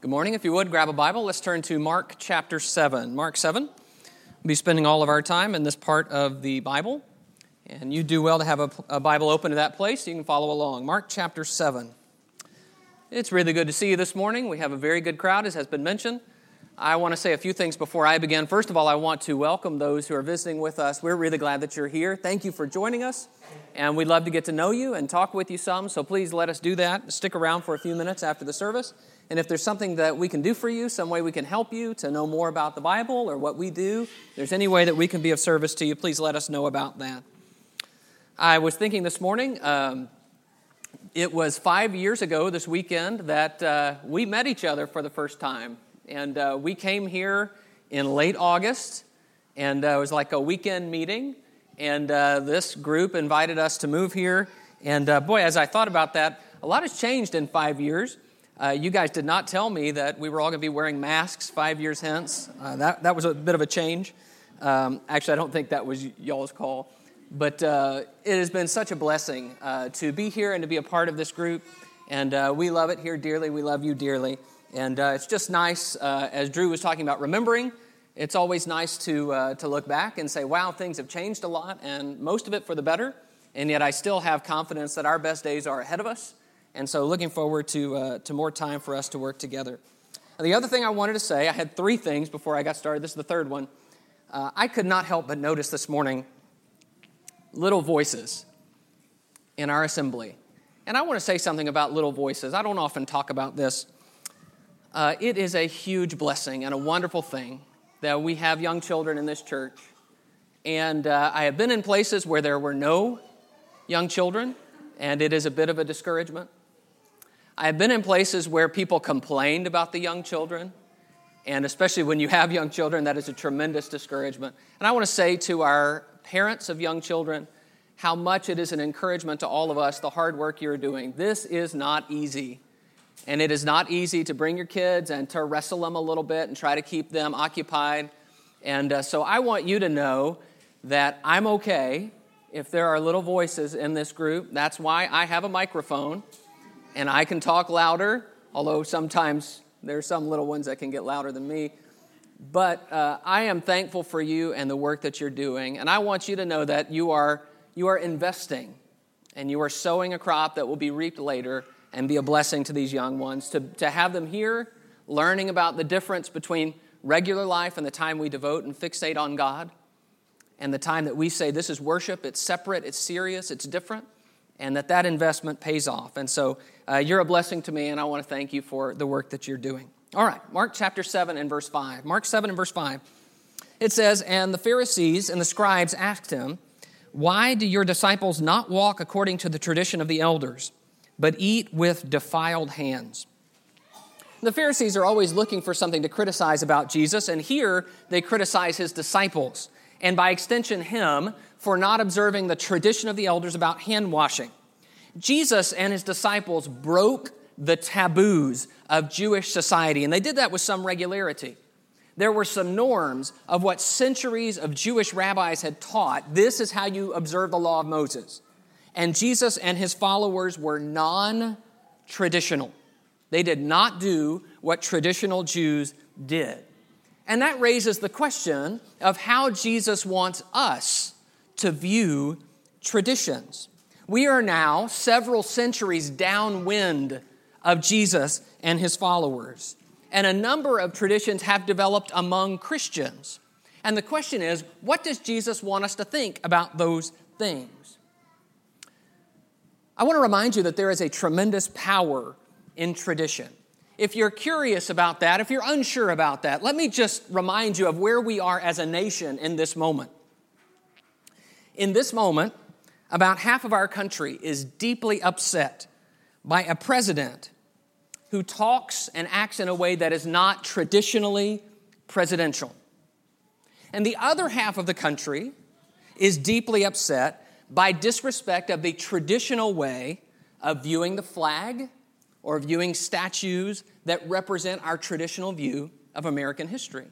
Good morning. If you would, grab a Bible. Let's turn to Mark chapter 7. Mark 7. We'll be spending all of our time in this part of the Bible. And you do well to have a Bible open to that place so you can follow along. Mark chapter 7. It's really good to see you this morning. We have a very good crowd, as has been mentioned. I want to say a few things before I begin. First of all, I want to welcome those who are visiting with us. We're really glad that you're here. Thank you for joining us. And we'd love to get to know you and talk with you some. So please let us do that. Stick around for a few minutes after the service. And if there's something that we can do for you, some way we can help you to know more about the Bible or what we do, if there's any way that we can be of service to you, please let us know about that. I was thinking this morning, it was 5 years ago this weekend that we met each other for the first time. And we came here in late August, and it was like a weekend meeting. And this group invited us to move here. And boy, as I thought about that, a lot has changed in 5 years. You guys did not tell me that we were all going to be wearing masks 5 years hence. That was a bit of a change. Actually, I don't think that was y'all's call. But it has been such a blessing to be here and to be a part of this group. And we love it here dearly. We love you dearly. And it's just nice, as Drew was talking about remembering, it's always nice to look back and say, wow, things have changed a lot, and most of it for the better. And yet I still have confidence that our best days are ahead of us. And so looking forward to more time for us to work together. And the other thing I wanted to say, I had three things before I got started. This is the third one. I could not help but notice this morning little voices in our assembly. And I want to say something about little voices. I don't often talk about this. It is a huge blessing and a wonderful thing that we have young children in this church. And I have been in places where there were no young children, and it is a bit of a discouragement. I have been in places where people complained about the young children, and especially when you have young children, that is a tremendous discouragement. And I want to say to our parents of young children how much it is an encouragement to all of us, the hard work you're doing. This is not easy, and it is not easy to bring your kids and to wrestle them a little bit and try to keep them occupied. And so I want you to know that I'm okay if there are little voices in this group. That's why I have a microphone. And I can talk louder, although sometimes there are some little ones that can get louder than me. But I am thankful for you and the work that you're doing. And I want you to know that you are investing and you are sowing a crop that will be reaped later and be a blessing to these young ones. To have them here learning about the difference between regular life and the time we devote and fixate on God and the time that we say this is worship, it's separate, it's serious, it's different. And that investment pays off. And so you're a blessing to me, and I want to thank you for the work that you're doing. All right, Mark chapter 7 and verse 5. Mark 7 and verse 5. It says, "And the Pharisees and the scribes asked him, 'Why do your disciples not walk according to the tradition of the elders, but eat with defiled hands?'" The Pharisees are always looking for something to criticize about Jesus, and here they criticize his disciples, and by extension him, for not observing the tradition of the elders about hand washing. Jesus and his disciples broke the taboos of Jewish society, and they did that with some regularity. There were some norms of what centuries of Jewish rabbis had taught. This is how you observe the law of Moses. And Jesus and his followers were non-traditional. They did not do what traditional Jews did. And that raises the question of how Jesus wants us to view traditions. We are now several centuries downwind of Jesus and his followers. And a number of traditions have developed among Christians. And the question is, what does Jesus want us to think about those things? I want to remind you that there is a tremendous power in tradition. If you're curious about that, if you're unsure about that, let me just remind you of where we are as a nation in this moment. In this moment, about half of our country is deeply upset by a president who talks and acts in a way that is not traditionally presidential. And the other half of the country is deeply upset by disrespect of the traditional way of viewing the flag or viewing statues that represent our traditional view of American history.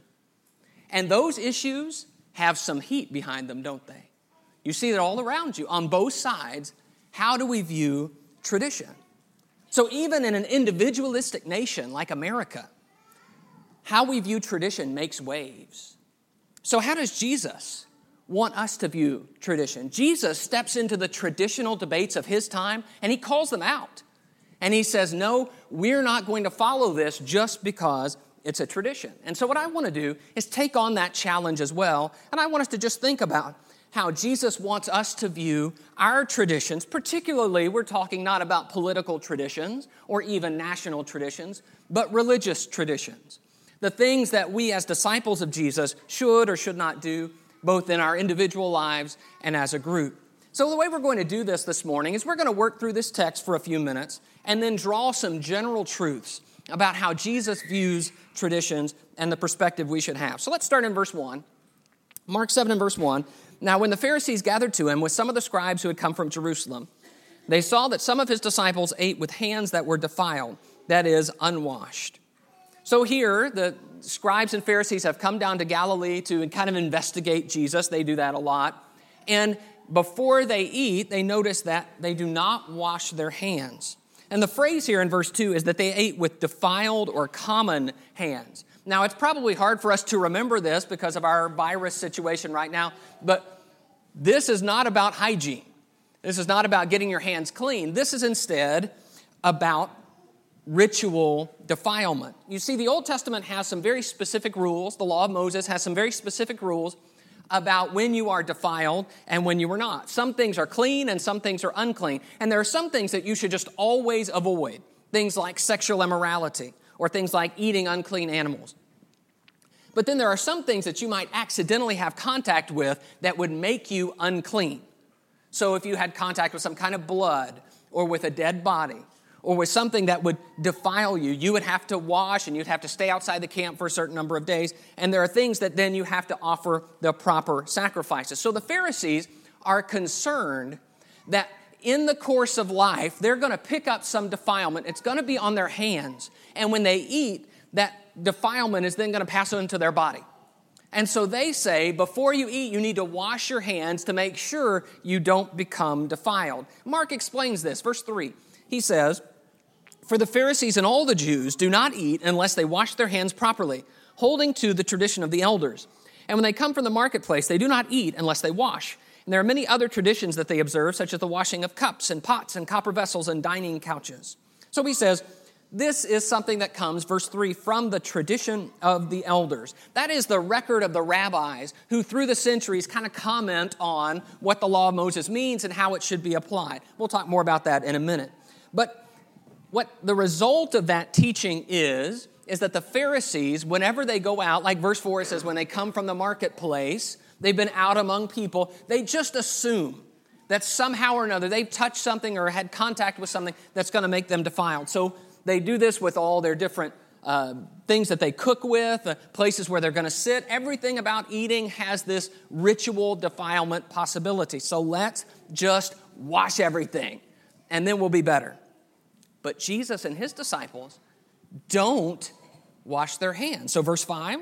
And those issues have some heat behind them, don't they? You see that all around you, on both sides. How do we view tradition? So even in an individualistic nation like America, How we view tradition makes waves. So how does Jesus want us to view tradition? Jesus steps into the traditional debates of his time, and he calls them out. And he says, no, we're not going to follow this just because it's a tradition. And so what I want to do is take on that challenge as well, and I want us to just think about how Jesus wants us to view our traditions. Particularly, we're talking not about political traditions or even national traditions, but religious traditions. The things that we as disciples of Jesus should or should not do, both in our individual lives and as a group. So the way we're going to do this morning is we're going to work through this text for a few minutes and then draw some general truths about how Jesus views traditions and the perspective we should have. So let's start in verse 1. Mark 7 and verse 1. Now when the Pharisees gathered to him with some of the scribes who had come from Jerusalem, they saw that some of his disciples ate with hands that were defiled, that is, unwashed. So here, the scribes and Pharisees have come down to Galilee to kind of investigate Jesus. They do that a lot. And before they eat, they notice that they do not wash their hands. And the phrase here in verse 2 is that they ate with defiled or common hands. Now, it's probably hard for us to remember this because of our virus situation right now, but this is not about hygiene. This is not about getting your hands clean. This is instead about ritual defilement. You see, the Old Testament has some very specific rules. The law of Moses has some very specific rules about when you are defiled and when you are not. Some things are clean and some things are unclean. And there are some things that you should just always avoid. Things like sexual immorality or things like eating unclean animals. But then there are some things that you might accidentally have contact with that would make you unclean. So if you had contact with some kind of blood or with a dead body, or with something that would defile you, you would have to wash and you'd have to stay outside the camp for a certain number of days. And there are things that then you have to offer the proper sacrifices. So the Pharisees are concerned that in the course of life, they're going to pick up some defilement. It's going to be on their hands. And when they eat, that defilement is then going to pass on to their body. And so they say, before you eat, you need to wash your hands to make sure you don't become defiled. Mark explains this, verse 3. He says, "For the Pharisees and all the Jews do not eat unless they wash their hands properly, holding to the tradition of the elders. And when they come from the marketplace, they do not eat unless they wash. And there are many other traditions that they observe, such as the washing of cups and pots and copper vessels and dining couches." So he says, this is something that comes, verse 3, from the tradition of the elders. That is the record of the rabbis who through the centuries kind of comment on what the law of Moses means and how it should be applied. We'll talk more about that in a minute. But what the result of that teaching is that the Pharisees, whenever they go out, like verse 4 says, when they come from the marketplace, they've been out among people, they just assume that somehow or another they've touched something or had contact with something that's going to make them defiled. So they do this with all their different things that they cook with, places where they're going to sit. Everything about eating has this ritual defilement possibility. So let's just wash everything, and then we'll be better. But Jesus and his disciples don't wash their hands. So verse 5,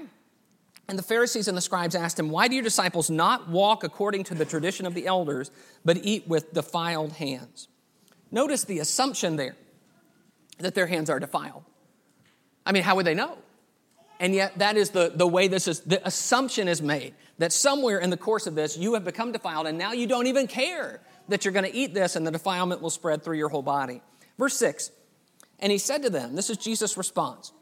"And the Pharisees and the scribes asked him, 'Why do your disciples not walk according to the tradition of the elders, but eat with defiled hands?'" Notice the assumption there that their hands are defiled. I mean, how would they know? And yet that is the way this is, the assumption is made, that somewhere in the course of this you have become defiled and now you don't even care that you're going to eat this and the defilement will spread through your whole body. Verse 6, "And he said to them," this is Jesus' response,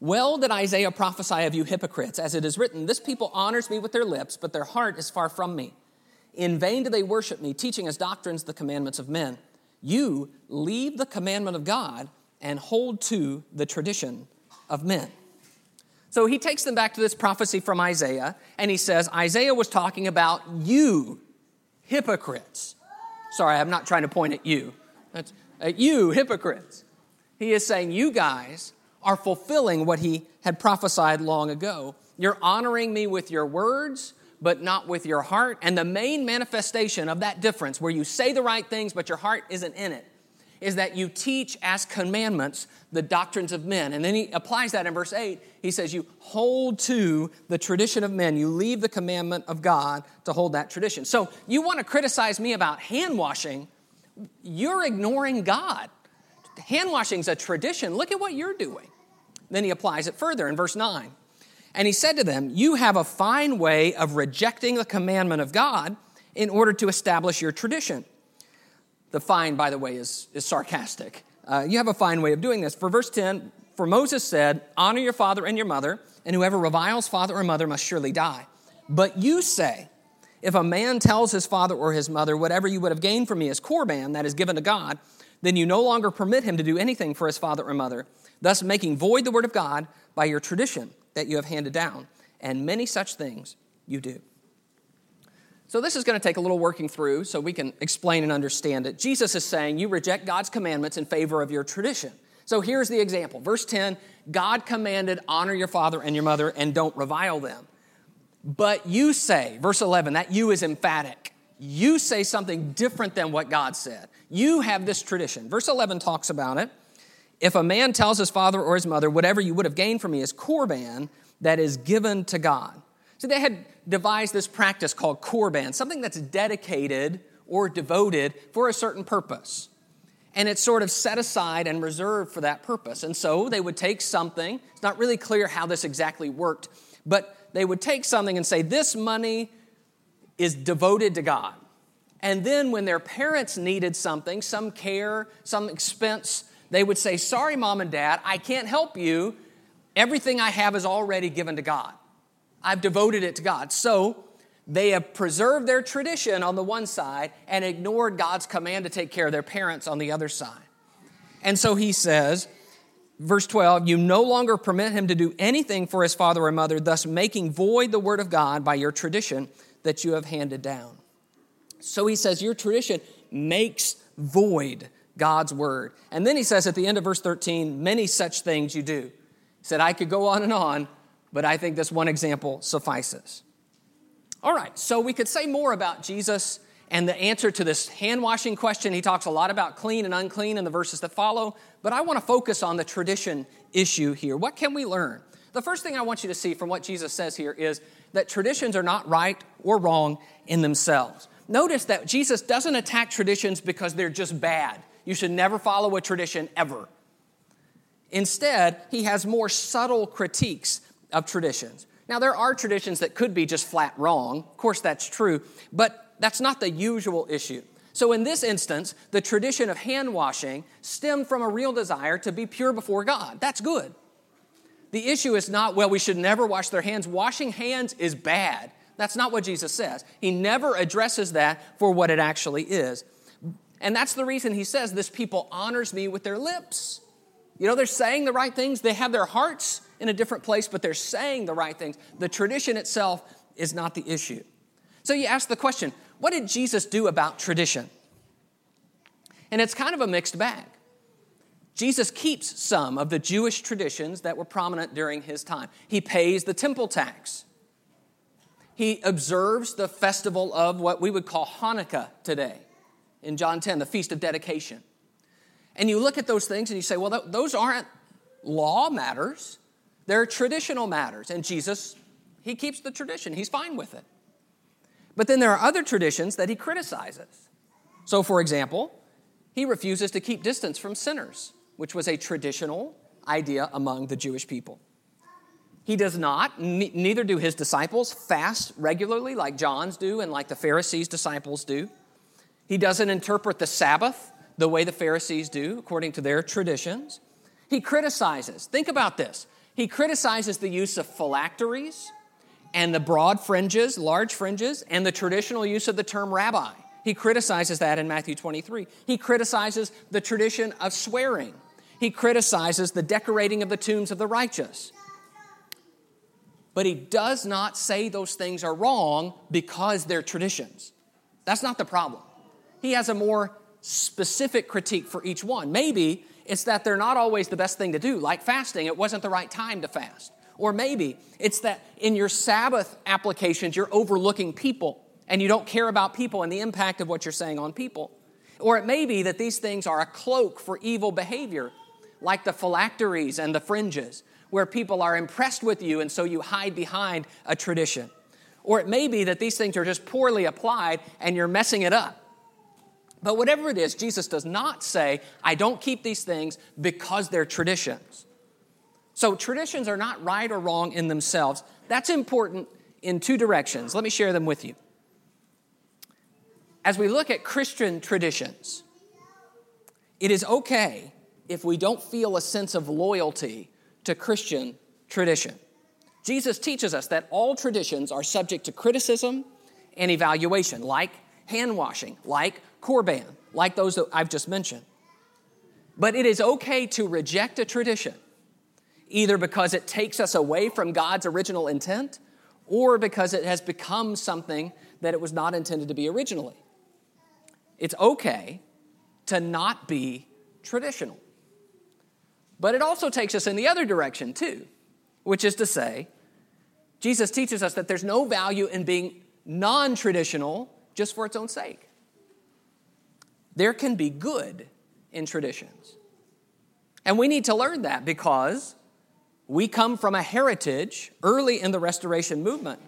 "Well did Isaiah prophesy of you hypocrites, as it is written, 'This people honors me with their lips, but their heart is far from me. In vain do they worship me, teaching as doctrines the commandments of men. You leave the commandment of God and hold to the tradition of men.'" So he takes them back to this prophecy from Isaiah, and he says, Isaiah was talking about you, hypocrites. Sorry, I'm not trying to point at you. That's, you hypocrites. He is saying you guys are fulfilling what he had prophesied long ago. You're honoring me with your words, but not with your heart. And the main manifestation of that difference, where you say the right things, but your heart isn't in it, is that you teach as commandments the doctrines of men. And then he applies that in verse 8. He says you hold to the tradition of men. You leave the commandment of God to hold that tradition. So you want to criticize me about hand washing, you're ignoring God. Hand washing's a tradition. Look at what you're doing. Then he applies it further in verse 9. And he said to them, you have a fine way of rejecting the commandment of God in order to establish your tradition. The fine, by the way, is sarcastic. You have a fine way of doing this. For verse 10, for Moses said, honor your father and your mother, and whoever reviles father or mother must surely die. But you say, if a man tells his father or his mother, whatever you would have gained from me is korban, that is given to God, then you no longer permit him to do anything for his father or mother, thus making void the word of God by your tradition that you have handed down. And many such things you do. So this is going to take a little working through so we can explain and understand it. Jesus is saying you reject God's commandments in favor of your tradition. So here's the example. Verse 10, God commanded, honor your father and your mother and don't revile them. But you say, verse 11, that you is emphatic. You say something different than what God said. You have this tradition. Verse 11 talks about it. If a man tells his father or his mother, whatever you would have gained from me is korban, that is given to God. So they had devised this practice called korban, something that's dedicated or devoted for a certain purpose. And it's sort of set aside and reserved for that purpose. And so they would take something. It's not really clear how this exactly worked, but they would take something and say, this money is devoted to God. And then when their parents needed something, some care, some expense, they would say, sorry, mom and dad, I can't help you. Everything I have is already given to God. I've devoted it to God. So they have preserved their tradition on the one side and ignored God's command to take care of their parents on the other side. And so he says, verse 12, you no longer permit him to do anything for his father or mother, thus making void the word of God by your tradition that you have handed down. So he says your tradition makes void God's word. And then he says at the end of verse 13, many such things you do. He said, I could go on and on, but I think this one example suffices. All right, so we could say more about Jesus and the answer to this hand-washing question. He talks a lot about clean and unclean in the verses that follow, but I want to focus on the tradition issue here. What can we learn? The first thing I want you to see from what Jesus says here is that traditions are not right or wrong in themselves. Notice that Jesus doesn't attack traditions because they're just bad. You should never follow a tradition ever. Instead, he has more subtle critiques of traditions. Now, there are traditions that could be just flat wrong. Of course, that's true, but that's not the usual issue. So in this instance, the tradition of hand washing stemmed from a real desire to be pure before God. That's good. The issue is not, well, we should never wash their hands. Washing hands is bad. That's not what Jesus says. He never addresses that for what it actually is. And that's the reason he says, this people honors me with their lips. You know, they're saying the right things. They have their hearts in a different place, but they're saying the right things. The tradition itself is not the issue. So you ask the question, what did Jesus do about tradition? And it's kind of a mixed bag. Jesus keeps some of the Jewish traditions that were prominent during his time. He pays the temple tax. He observes the festival of what we would call Hanukkah today. In John 10, the Feast of Dedication. And you look at those things and you say, well, those aren't law matters. They're traditional matters. And Jesus, he keeps the tradition. He's fine with it. But then there are other traditions that he criticizes. So, for example, he refuses to keep distance from sinners, which was a traditional idea among the Jewish people. He does not, neither do his disciples, fast regularly like John's do and like the Pharisees' disciples do. He doesn't interpret the Sabbath the way the Pharisees do, according to their traditions. He criticizes. Think about this. He criticizes the use of phylacteries and the broad fringes, large fringes, and the traditional use of the term rabbi. He criticizes that in Matthew 23. He criticizes the tradition of swearing. He criticizes the decorating of the tombs of the righteous. But he does not say those things are wrong because they're traditions. That's not the problem. He has a more specific critique for each one. Maybe it's that they're not always the best thing to do, like fasting. It wasn't the right time to fast. Or maybe it's that in your Sabbath applications, you're overlooking people and you don't care about people and the impact of what you're saying on people. Or it may be that these things are a cloak for evil behavior, like the phylacteries and the fringes, where people are impressed with you and so you hide behind a tradition. Or it may be that these things are just poorly applied and you're messing it up. But whatever it is, Jesus does not say, I don't keep these things because they're traditions. So traditions are not right or wrong in themselves. That's important in two directions. Let me share them with you. As we look at Christian traditions, it is okay if we don't feel a sense of loyalty to Christian tradition. Jesus teaches us that all traditions are subject to criticism and evaluation, like hand washing, like Korban, like those that I've just mentioned. But it is okay to reject a tradition, either because it takes us away from God's original intent or because it has become something that it was not intended to be originally. It's okay to not be traditional. But it also takes us in the other direction too, which is to say, Jesus teaches us that there's no value in being non-traditional just for its own sake. There can be good in traditions. And we need to learn that because we come from a heritage early in the Restoration Movement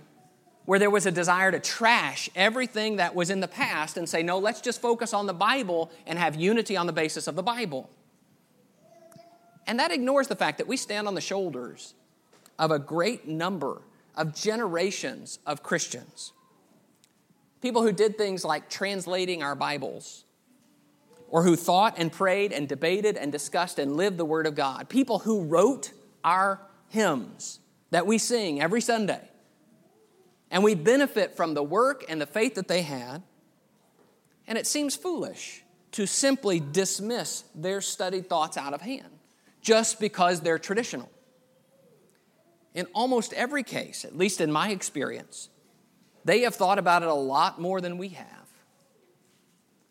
where there was a desire to trash everything that was in the past and say, no, let's just focus on the Bible and have unity on the basis of the Bible. And that ignores the fact that we stand on the shoulders of a great number of generations of Christians. People who did things like translating our Bibles, or who thought and prayed and debated and discussed and lived the Word of God. People who wrote our hymns that we sing every Sunday. And we benefit from the work and the faith that they had. And it seems foolish to simply dismiss their studied thoughts out of hand just because they're traditional. In almost every case, at least in my experience, they have thought about it a lot more than we have.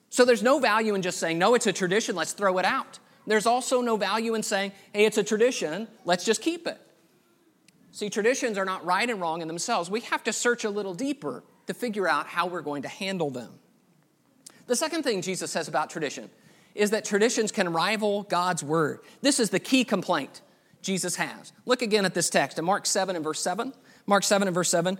So there's no value in just saying, no, it's a tradition, let's throw it out. There's also no value in saying, hey, it's a tradition, let's just keep it. See, traditions are not right and wrong in themselves. We have to search a little deeper to figure out how we're going to handle them. The second thing Jesus says about tradition is that traditions can rival God's word. This is the key complaint Jesus has. Look again at this text in Mark 7 and verse 7. Mark 7 and verse 7.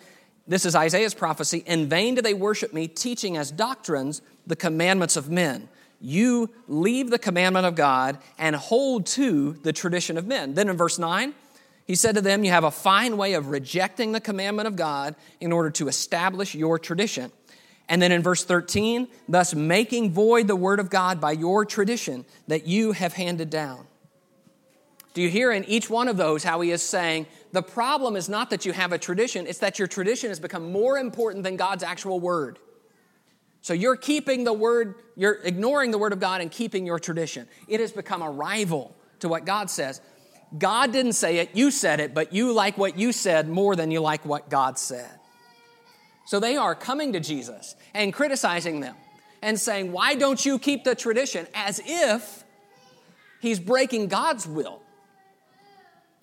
This is Isaiah's prophecy. In vain do they worship me, teaching as doctrines the commandments of men. You leave the commandment of God and hold to the tradition of men. Then in verse 9, he said to them, you have a fine way of rejecting the commandment of God in order to establish your tradition. And then in verse 13, thus making void the word of God by your tradition that you have handed down. Do you hear in each one of those how he is saying, the problem is not that you have a tradition, it's that your tradition has become more important than God's actual word. So you're keeping the word, you're ignoring the word of God and keeping your tradition. It has become a rival to what God says. God didn't say it, you said it, but you like what you said more than you like what God said. So they are coming to Jesus and criticizing them and saying, why don't you keep the tradition, as if he's breaking God's will.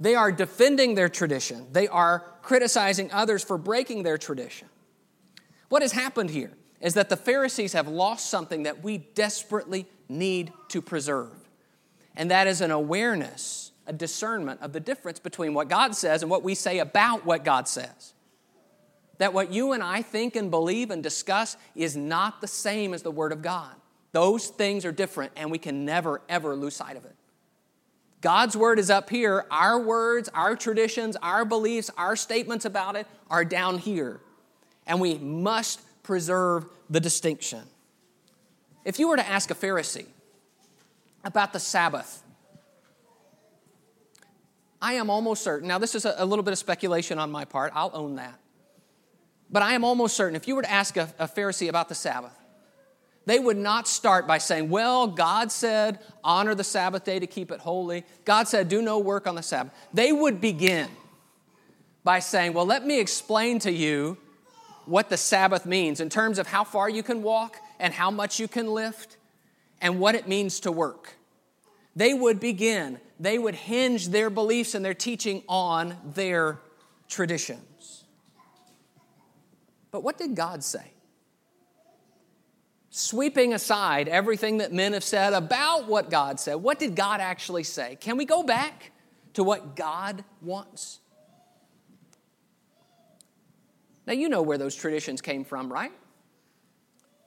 They are defending their tradition. They are criticizing others for breaking their tradition. What has happened here is that the Pharisees have lost something that we desperately need to preserve. And that is an awareness, a discernment of the difference between what God says and what we say about what God says. That what you and I think and believe and discuss is not the same as the Word of God. Those things are different, and we can never, ever lose sight of it. God's word is up here. Our words, our traditions, our beliefs, our statements about it are down here. And we must preserve the distinction. If you were to ask a Pharisee about the Sabbath, I am almost certain, now this is a little bit of speculation on my part, I'll own that. But I am almost certain if you were to ask a Pharisee about the Sabbath, they would not start by saying, well, God said, honor the Sabbath day to keep it holy. God said, do no work on the Sabbath. They would begin by saying, well, let me explain to you what the Sabbath means in terms of how far you can walk and how much you can lift and what it means to work. They would begin, they would hinge their beliefs and their teaching on their traditions. But what did God say? Sweeping aside everything that men have said about what God said, what did God actually say? Can we go back to what God wants? Now, you know where those traditions came from, right?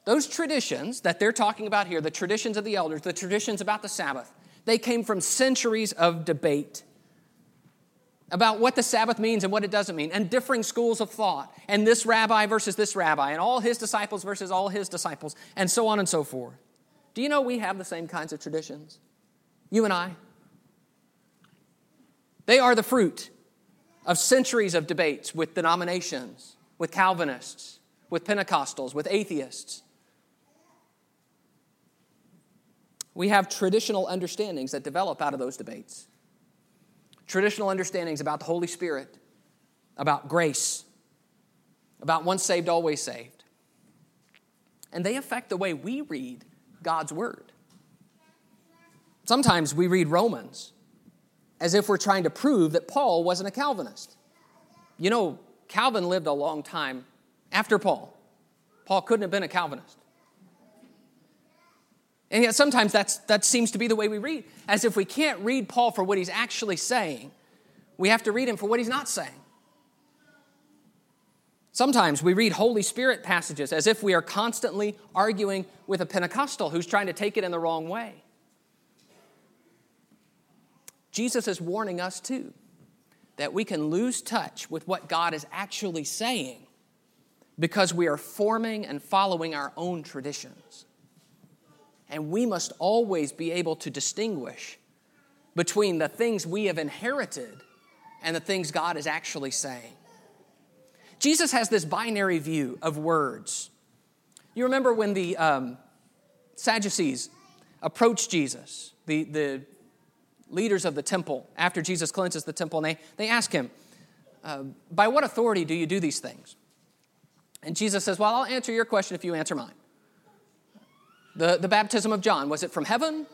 Those traditions that they're talking about here, the traditions of the elders, the traditions about the Sabbath, they came from centuries of debate. about what the Sabbath means and what it doesn't mean, and differing schools of thought, and this rabbi versus this rabbi, and all his disciples versus all his disciples, and so on and so forth. Do you know we have the same kinds of traditions? You and I. They are the fruit of centuries of debates with denominations, with Calvinists, with Pentecostals, with atheists. We have traditional understandings that develop out of those debates. Traditional understandings about the Holy Spirit, about grace, about once saved, always saved. And they affect the way we read God's Word. Sometimes we read Romans as if we're trying to prove that Paul wasn't a Calvinist. You know, Calvin lived a long time after Paul. Paul couldn't have been a Calvinist. And yet sometimes that seems to be the way we read, as if we can't read Paul for what he's actually saying. We have to read him for what he's not saying. Sometimes we read Holy Spirit passages as if we are constantly arguing with a Pentecostal who's trying to take it in the wrong way. Jesus is warning us, too, that we can lose touch with what God is actually saying because we are forming and following our own traditions. And we must always be able to distinguish between the things we have inherited and the things God is actually saying. Jesus has this binary view of words. You remember when the Sadducees approached Jesus, the leaders of the temple, after Jesus cleanses the temple, and they ask him, by what authority do you do these things? And Jesus says, well, I'll answer your question if you answer mine. The baptism of John, was it from heaven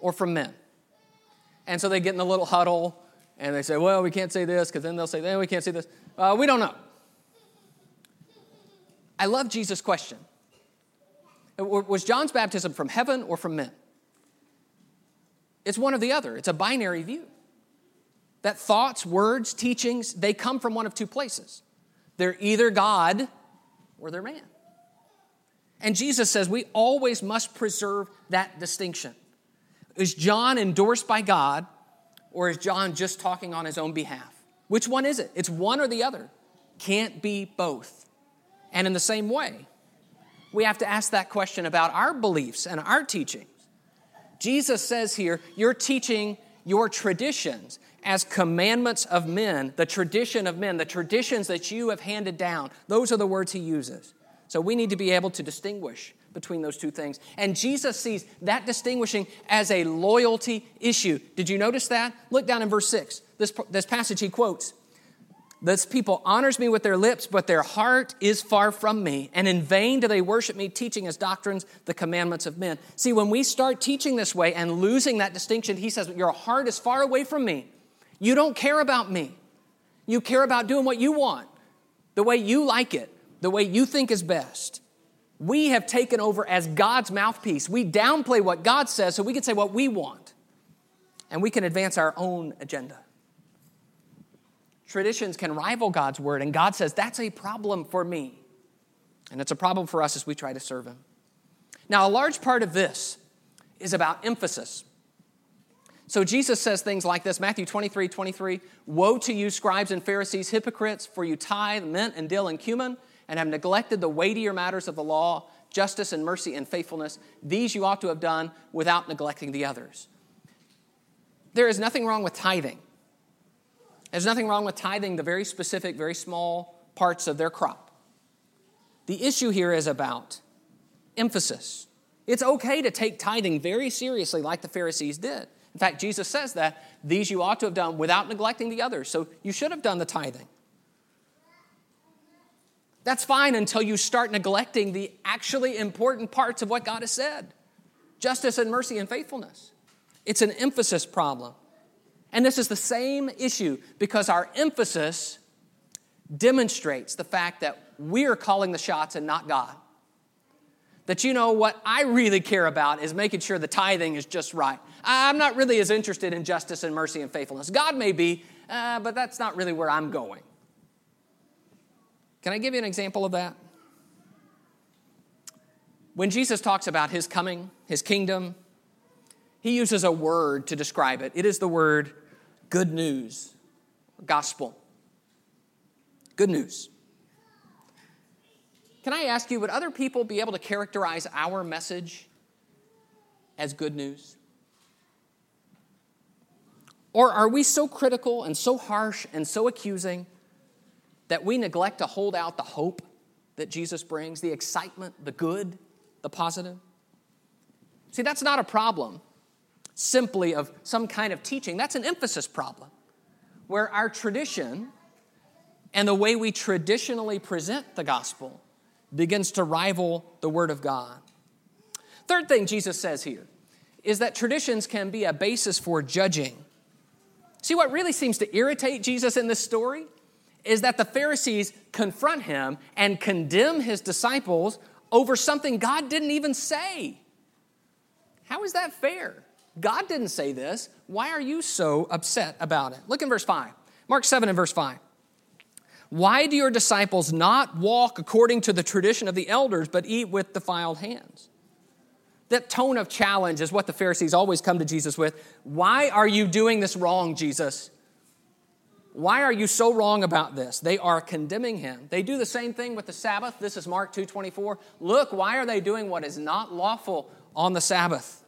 or from men? And so they get in a little huddle, and they say, well, we can't say this, because then they'll say, we can't say this. We don't know. I love Jesus' question. Was John's baptism from heaven or from men? It's one or the other. It's a binary view. That thoughts, words, teachings, they come from one of two places. They're either God or they're man. And Jesus says we always must preserve that distinction. Is John endorsed by God, or is John just talking on his own behalf? Which one is it? It's one or the other. Can't be both. And in the same way, we have to ask that question about our beliefs and our teachings. Jesus says here, you're teaching your traditions as commandments of men, the tradition of men, the traditions that you have handed down. Those are the words he uses. So we need to be able to distinguish between those two things. And Jesus sees that distinguishing as a loyalty issue. Did you notice that? Look down in verse 6. This passage he quotes. This people honors me with their lips, but their heart is far from me. And in vain do they worship me, teaching as doctrines the commandments of men. See, when we start teaching this way and losing that distinction, he says, your heart is far away from me. You don't care about me. You care about doing what you want, the way you like it, the way you think is best. We have taken over as God's mouthpiece. We downplay what God says so we can say what we want. And we can advance our own agenda. Traditions can rival God's word, and God says, that's a problem for me. And it's a problem for us as we try to serve him. Now, a large part of this is about emphasis. So Jesus says things like this, Matthew 23:23, woe to you, scribes and Pharisees, hypocrites, for you tithe mint and dill and cumin, and have neglected the weightier matters of the law, justice and mercy and faithfulness. These you ought to have done without neglecting the others. There is nothing wrong with tithing. There's nothing wrong with tithing the very specific, very small parts of their crop. The issue here is about emphasis. It's okay to take tithing very seriously like the Pharisees did. In fact, Jesus says that. These you ought to have done without neglecting the others. So you should have done the tithing. That's fine until you start neglecting the actually important parts of what God has said. Justice and mercy and faithfulness. It's an emphasis problem. And this is the same issue because our emphasis demonstrates the fact that we're calling the shots and not God. That you know what I really care about is making sure the tithing is just right. I'm not really as interested in justice and mercy and faithfulness. God may be, but that's not really where I'm going. Can I give you an example of that? When Jesus talks about his coming, his kingdom, he uses a word to describe it. It is the word good news gospel. Good news. Can I ask you, would other people be able to characterize our message as good news? Or are we so critical and so harsh and so accusing that we neglect to hold out the hope that Jesus brings, the excitement, the good, the positive? See, that's not a problem simply of some kind of teaching. That's an emphasis problem where our tradition and the way we traditionally present the gospel begins to rival the Word of God. Third thing Jesus says here is that traditions can be a basis for judging. See, what really seems to irritate Jesus in this story is that the Pharisees confront him and condemn his disciples over something God didn't even say. How is that fair? God didn't say this. Why are you so upset about it? Look in verse 5. Mark 7 and verse 5. Why do your disciples not walk according to the tradition of the elders, but eat with defiled hands? That tone of challenge is what the Pharisees always come to Jesus with. Why are you doing this wrong, Jesus? Why are you so wrong about this? They are condemning him. They do the same thing with the Sabbath. This is Mark 2:24. Look, why are they doing what is not lawful on the Sabbath?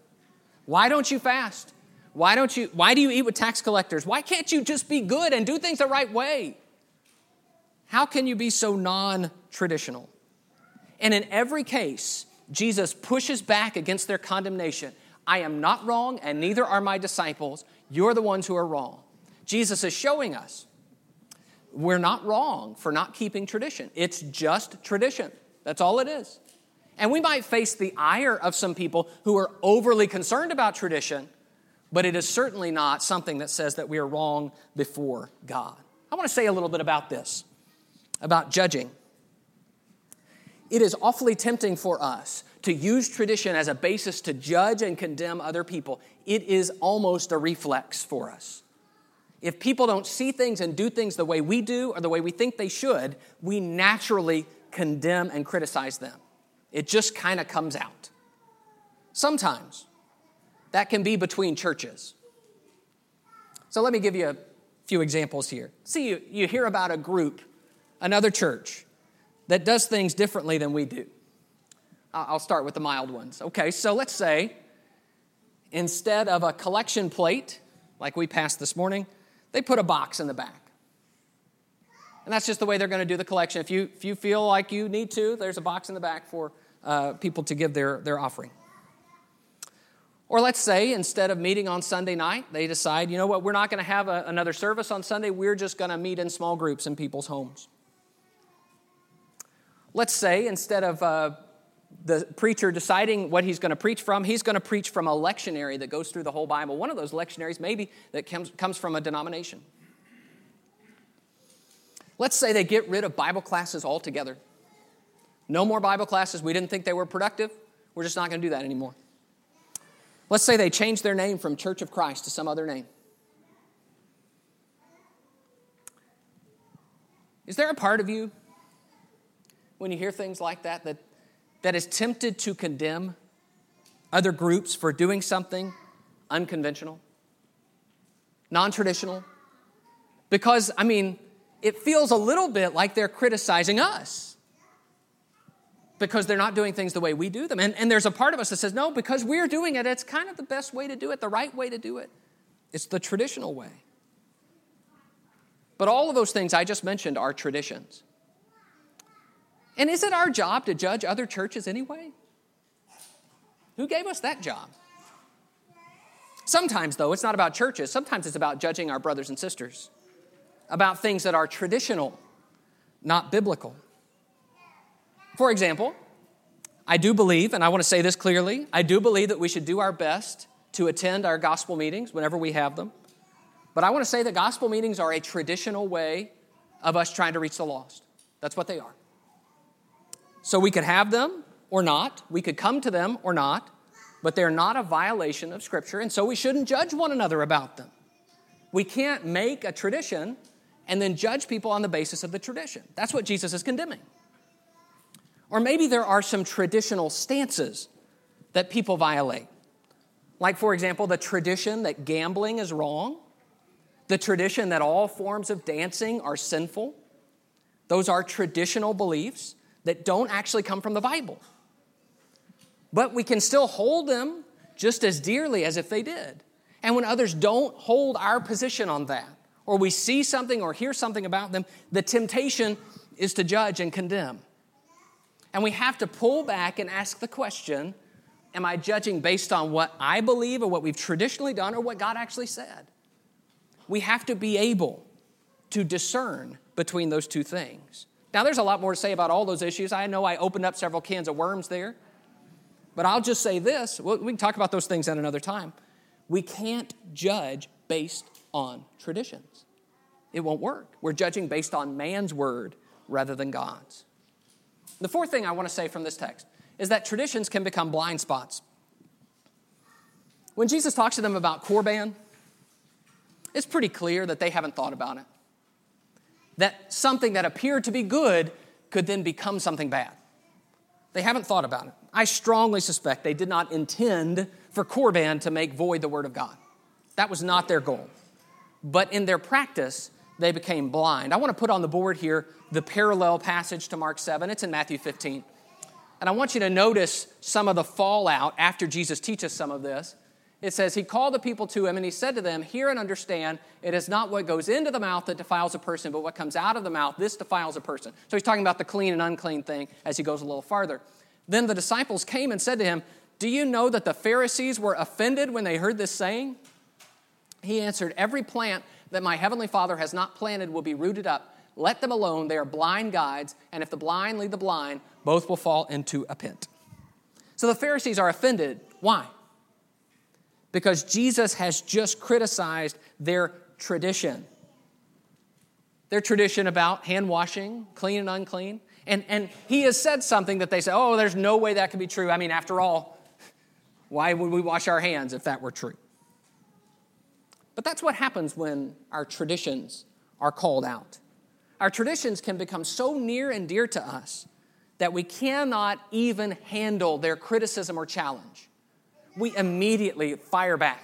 Why don't you fast? Why do you eat with tax collectors? Why can't you just be good and do things the right way? How can you be so non-traditional? And in every case, Jesus pushes back against their condemnation. I am not wrong, and neither are my disciples. You're the ones who are wrong. Jesus is showing us we're not wrong for not keeping tradition. It's just tradition. That's all it is. And we might face the ire of some people who are overly concerned about tradition, but it is certainly not something that says that we are wrong before God. I want to say a little bit about this, about judging. It is awfully tempting for us to use tradition as a basis to judge and condemn other people. It is almost a reflex for us. If people don't see things and do things the way we do or the way we think they should, we naturally condemn and criticize them. It just kind of comes out. Sometimes that can be between churches. So let me give you a few examples here. See, you hear about a group, another church, that does things differently than we do. I'll start with the mild ones. Okay, so let's say instead of a collection plate, like we passed this morning, they put a box in the back. And that's just the way they're going to do the collection. If you feel like you need to, there's a box in the back for people to give their offering. Or let's say instead of meeting on Sunday night, they decide, you know what, we're not going to have another service on Sunday. We're just going to meet in small groups in people's homes. Let's say instead of the preacher deciding what he's going to preach from, he's going to preach from a lectionary that goes through the whole Bible. One of those lectionaries maybe that comes from a denomination. Let's say they get rid of Bible classes altogether. No more Bible classes. We didn't think they were productive. We're just not going to do that anymore. Let's say they change their name from Church of Christ to some other name. Is there a part of you, when you hear things like that is tempted to condemn other groups for doing something unconventional, non-traditional? Because, it feels a little bit like they're criticizing us because they're not doing things the way we do them. And there's a part of us that says, no, because we're doing it, it's kind of the best way to do it, the right way to do it. It's the traditional way. But all of those things I just mentioned are traditions. And is it our job to judge other churches anyway? Who gave us that job? Sometimes, though, it's not about churches. Sometimes it's about judging our brothers and sisters, about things that are traditional, not biblical. For example, I do believe, and I want to say this clearly, I do believe that we should do our best to attend our gospel meetings whenever we have them. But I want to say that gospel meetings are a traditional way of us trying to reach the lost. That's what they are. So we could have them or not. We could come to them or not. But they're not a violation of Scripture, and so we shouldn't judge one another about them. We can't make a tradition and then judge people on the basis of the tradition. That's what Jesus is condemning. Or maybe there are some traditional stances that people violate. Like, for example, the tradition that gambling is wrong, the tradition that all forms of dancing are sinful. Those are traditional beliefs that don't actually come from the Bible. But we can still hold them just as dearly as if they did. And when others don't hold our position on that, or we see something or hear something about them, the temptation is to judge and condemn. And we have to pull back and ask the question, am I judging based on what I believe or what we've traditionally done or what God actually said? We have to be able to discern between those two things. Now, there's a lot more to say about all those issues. I know I opened up several cans of worms there. But I'll just say this. We can talk about those things at another time. We can't judge based on traditions. It won't work. We're judging based on man's word rather than God's. The fourth thing I want to say from this text is that traditions can become blind spots. When Jesus talks to them about Corban, it's pretty clear that they haven't thought about it. That something that appeared to be good could then become something bad. They haven't thought about it. I strongly suspect they did not intend for Corban to make void the word of God. That was not their goal. But in their practice, they became blind. I want to put on the board here the parallel passage to Mark 7. It's in Matthew 15. And I want you to notice some of the fallout after Jesus teaches some of this. It says, he called the people to him and he said to them, hear and understand, it is not what goes into the mouth that defiles a person, but what comes out of the mouth, this defiles a person. So he's talking about the clean and unclean thing as he goes a little farther. Then the disciples came and said to him, do you know that the Pharisees were offended when they heard this saying? He answered, every plant that my heavenly Father has not planted will be rooted up. Let them alone, they are blind guides, and if the blind lead the blind, both will fall into a pit. So the Pharisees are offended. Why? Because Jesus has just criticized their tradition. Their tradition about hand washing, clean and unclean. And he has said something that they say, oh, there's no way that could be true. I mean, after all, why would we wash our hands if that were true? But that's what happens when our traditions are called out. Our traditions can become so near and dear to us that we cannot even handle their criticism or challenge. We immediately fire back.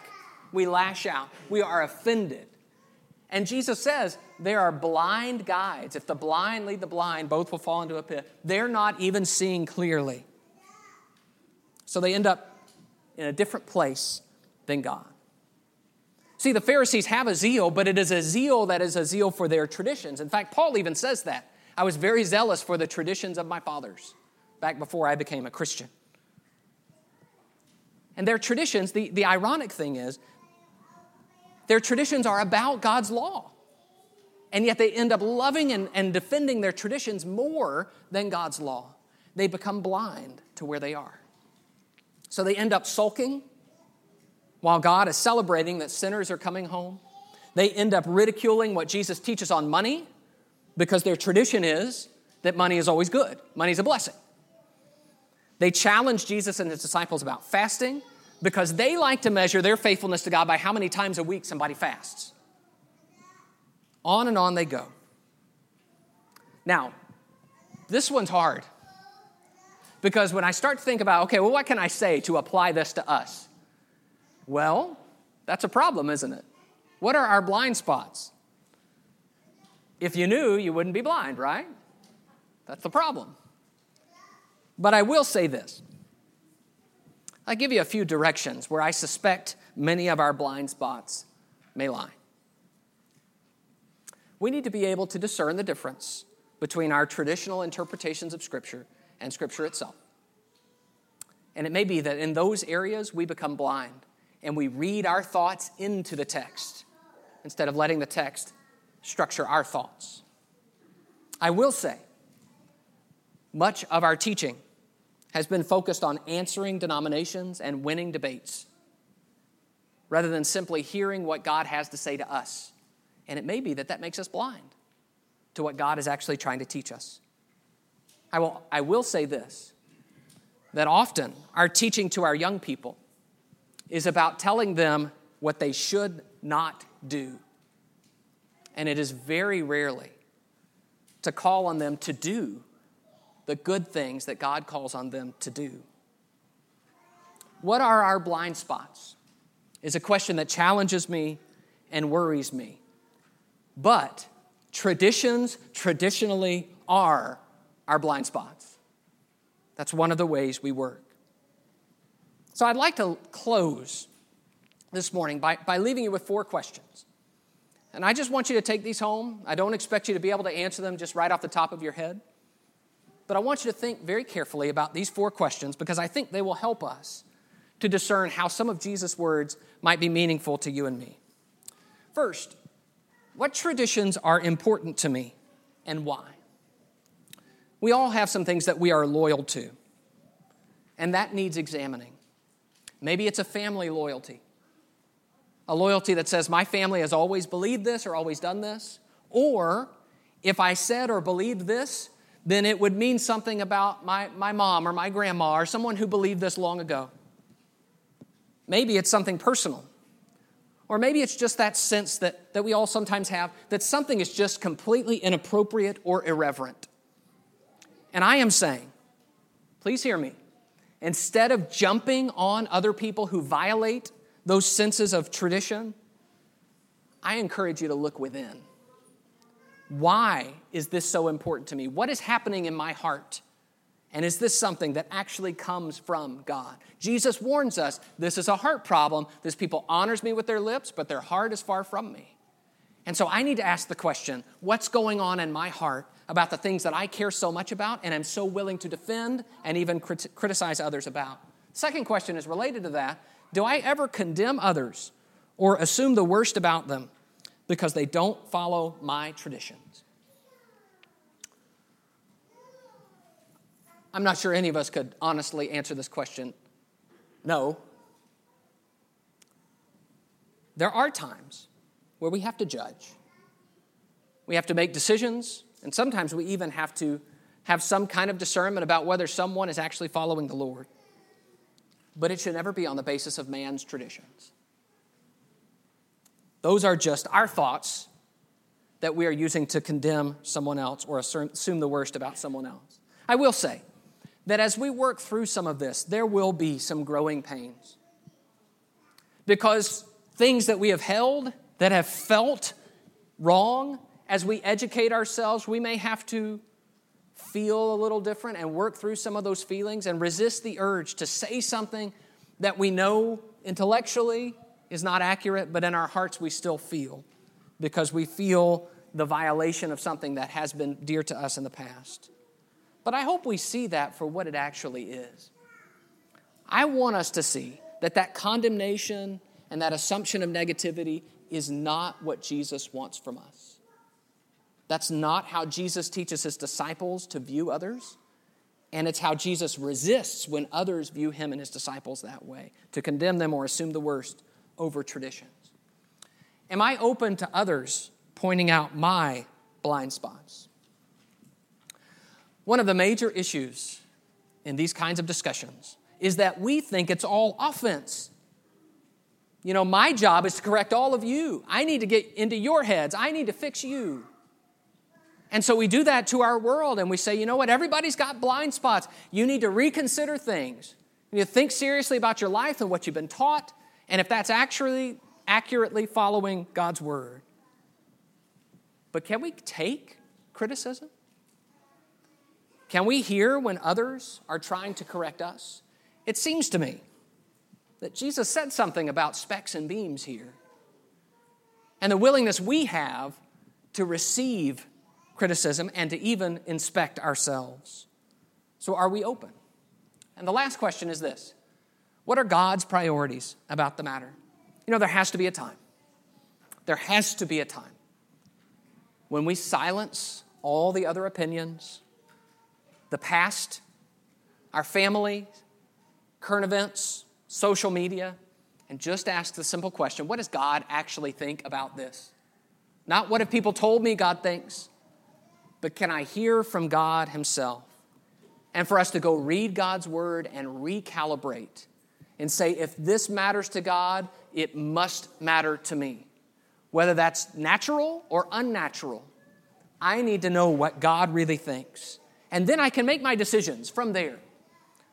We lash out. We are offended. And Jesus says, there are blind guides. If the blind lead the blind, both will fall into a pit. They're not even seeing clearly. So they end up in a different place than God. See, the Pharisees have a zeal, but it is a zeal that is a zeal for their traditions. In fact, Paul even says that. I was very zealous for the traditions of my fathers back before I became a Christian. And their traditions, the ironic thing is, their traditions are about God's law. And yet they end up loving and defending their traditions more than God's law. They become blind to where they are. So they end up sulking while God is celebrating that sinners are coming home. They end up ridiculing what Jesus teaches on money because their tradition is that money is always good. Money is a blessing. They challenge Jesus and his disciples about fasting because they like to measure their faithfulness to God by how many times a week somebody fasts. On and on they go. Now, this one's hard because when I start to think about, okay, well, what can I say to apply this to us? Well, that's a problem, isn't it? What are our blind spots? If you knew, you wouldn't be blind, right? That's the problem. But I will say this. I'll give you a few directions where I suspect many of our blind spots may lie. We need to be able to discern the difference between our traditional interpretations of Scripture and Scripture itself. And it may be that in those areas we become blind and we read our thoughts into the text instead of letting the text structure our thoughts. I will say, much of our teaching has been focused on answering denominations and winning debates rather than simply hearing what God has to say to us. And it may be that that makes us blind to what God is actually trying to teach us. I will say this, that often our teaching to our young people is about telling them what they should not do. And it is very rarely to call on them to do the good things that God calls on them to do. What are our blind spots is a question that challenges me and worries me But traditions traditionally are our blind spots. That's one of the ways we work. So I'd like to close this morning by leaving you with 4 questions. And I just want you to take these home. I don't expect you to be able to answer them just right off the top of your head. But I want you to think very carefully about these 4 questions, because I think they will help us to discern how some of Jesus' words might be meaningful to you and me. First, what traditions are important to me and why? We all have some things that we are loyal to, and that needs examining. Maybe it's a family loyalty. A loyalty that says, my family has always believed this or always done this. Or, if I said or believed this, then it would mean something about my mom or my grandma or someone who believed this long ago. Maybe it's something personal. Or maybe it's just that sense that we all sometimes have that something is just completely inappropriate or irreverent. And I am saying, please hear me, instead of jumping on other people who violate those senses of tradition, I encourage you to look within. Why is this so important to me? What is happening in my heart? And is this something that actually comes from God? Jesus warns us, this is a heart problem. This people honors me with their lips, but their heart is far from me. And so I need to ask the question, what's going on in my heart about the things that I care so much about and am so willing to defend and even criticize others about? Second question is related to that. Do I ever condemn others or assume the worst about them because they don't follow my traditions? I'm not sure any of us could honestly answer this question. No. There are times where we have to judge. We have to make decisions, and sometimes we even have to have some kind of discernment about whether someone is actually following the Lord. But it should never be on the basis of man's traditions. Those are just our thoughts that we are using to condemn someone else or assume the worst about someone else. I will say that as we work through some of this, there will be some growing pains, because things that we have held that have felt wrong, as we educate ourselves, we may have to feel a little different and work through some of those feelings and resist the urge to say something that we know intellectually is not accurate, but in our hearts we still feel, because we feel the violation of something that has been dear to us in the past. But I hope we see that for what it actually is. I want us to see that condemnation and that assumption of negativity is not what Jesus wants from us. That's not how Jesus teaches his disciples to view others, and it's how Jesus resists when others view him and his disciples that way, to condemn them or assume the worst over traditions. Am I open to others pointing out my blind spots? One of the major issues in these kinds of discussions is that we think it's all offense. You know, my job is to correct all of you. I need to get into your heads. I need to fix you. And so we do that to our world, and we say, you know what, everybody's got blind spots. You need to reconsider things. You need to think seriously about your life and what you've been taught, and if that's actually accurately following God's word. But can we take criticism? Can we hear when others are trying to correct us? It seems to me that Jesus said something about specks and beams here, and the willingness we have to receive criticism and to even inspect ourselves. So are we open? And the last question is this: what are God's priorities about the matter? You know, there has to be a time. There has to be a time when we silence all the other opinions, the past, our family, current events, social media, and just ask the simple question, what does God actually think about this? Not what have people told me God thinks, but can I hear from God himself? And for us to go read God's word and recalibrate and say, if this matters to God, it must matter to me. Whether that's natural or unnatural, I need to know what God really thinks. And then I can make my decisions from there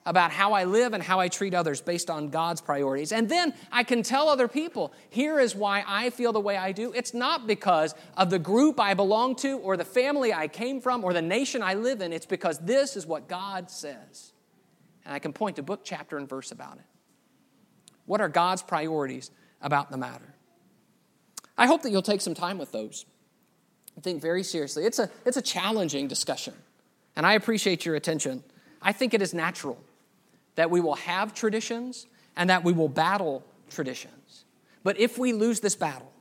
about how I live and how I treat others based on God's priorities. And then I can tell other people, here is why I feel the way I do. It's not because of the group I belong to or the family I came from or the nation I live in. It's because this is what God says. And I can point to book, chapter, and verse about it. What are God's priorities about the matter? I hope that you'll take some time with those and think very seriously. It's a challenging discussion, and I appreciate your attention. I think it is natural that we will have traditions and that we will battle traditions. But if we lose this battle,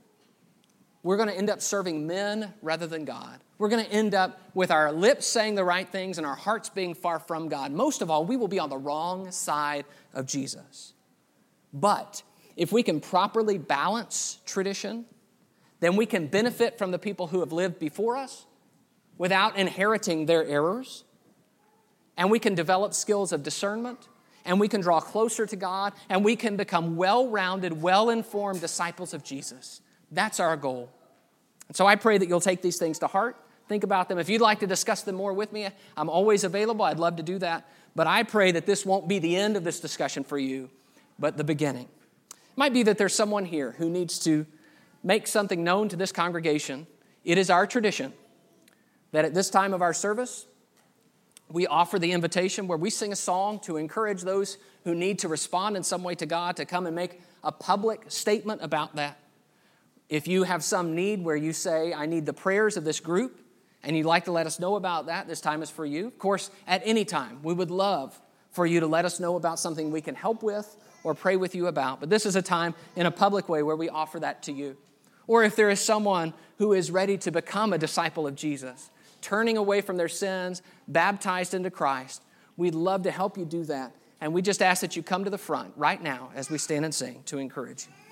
we're going to end up serving men rather than God. We're going to end up with our lips saying the right things and our hearts being far from God. Most of all, we will be on the wrong side of Jesus. But if we can properly balance tradition, then we can benefit from the people who have lived before us without inheriting their errors. And we can develop skills of discernment, and we can draw closer to God, and we can become well-rounded, well-informed disciples of Jesus. That's our goal. And so I pray that you'll take these things to heart. Think about them. If you'd like to discuss them more with me, I'm always available. I'd love to do that. But I pray that this won't be the end of this discussion for you, but the beginning. It might be that there's someone here who needs to make something known to this congregation. It is our tradition that at this time of our service, we offer the invitation where we sing a song to encourage those who need to respond in some way to God to come and make a public statement about that. If you have some need where you say, I need the prayers of this group, and you'd like to let us know about that, this time is for you. Of course, at any time, we would love for you to let us know about something we can help with or pray with you about. But this is a time in a public way where we offer that to you. Or if there is someone who is ready to become a disciple of Jesus, turning away from their sins, baptized into Christ, we'd love to help you do that. And we just ask that you come to the front right now as we stand and sing to encourage you.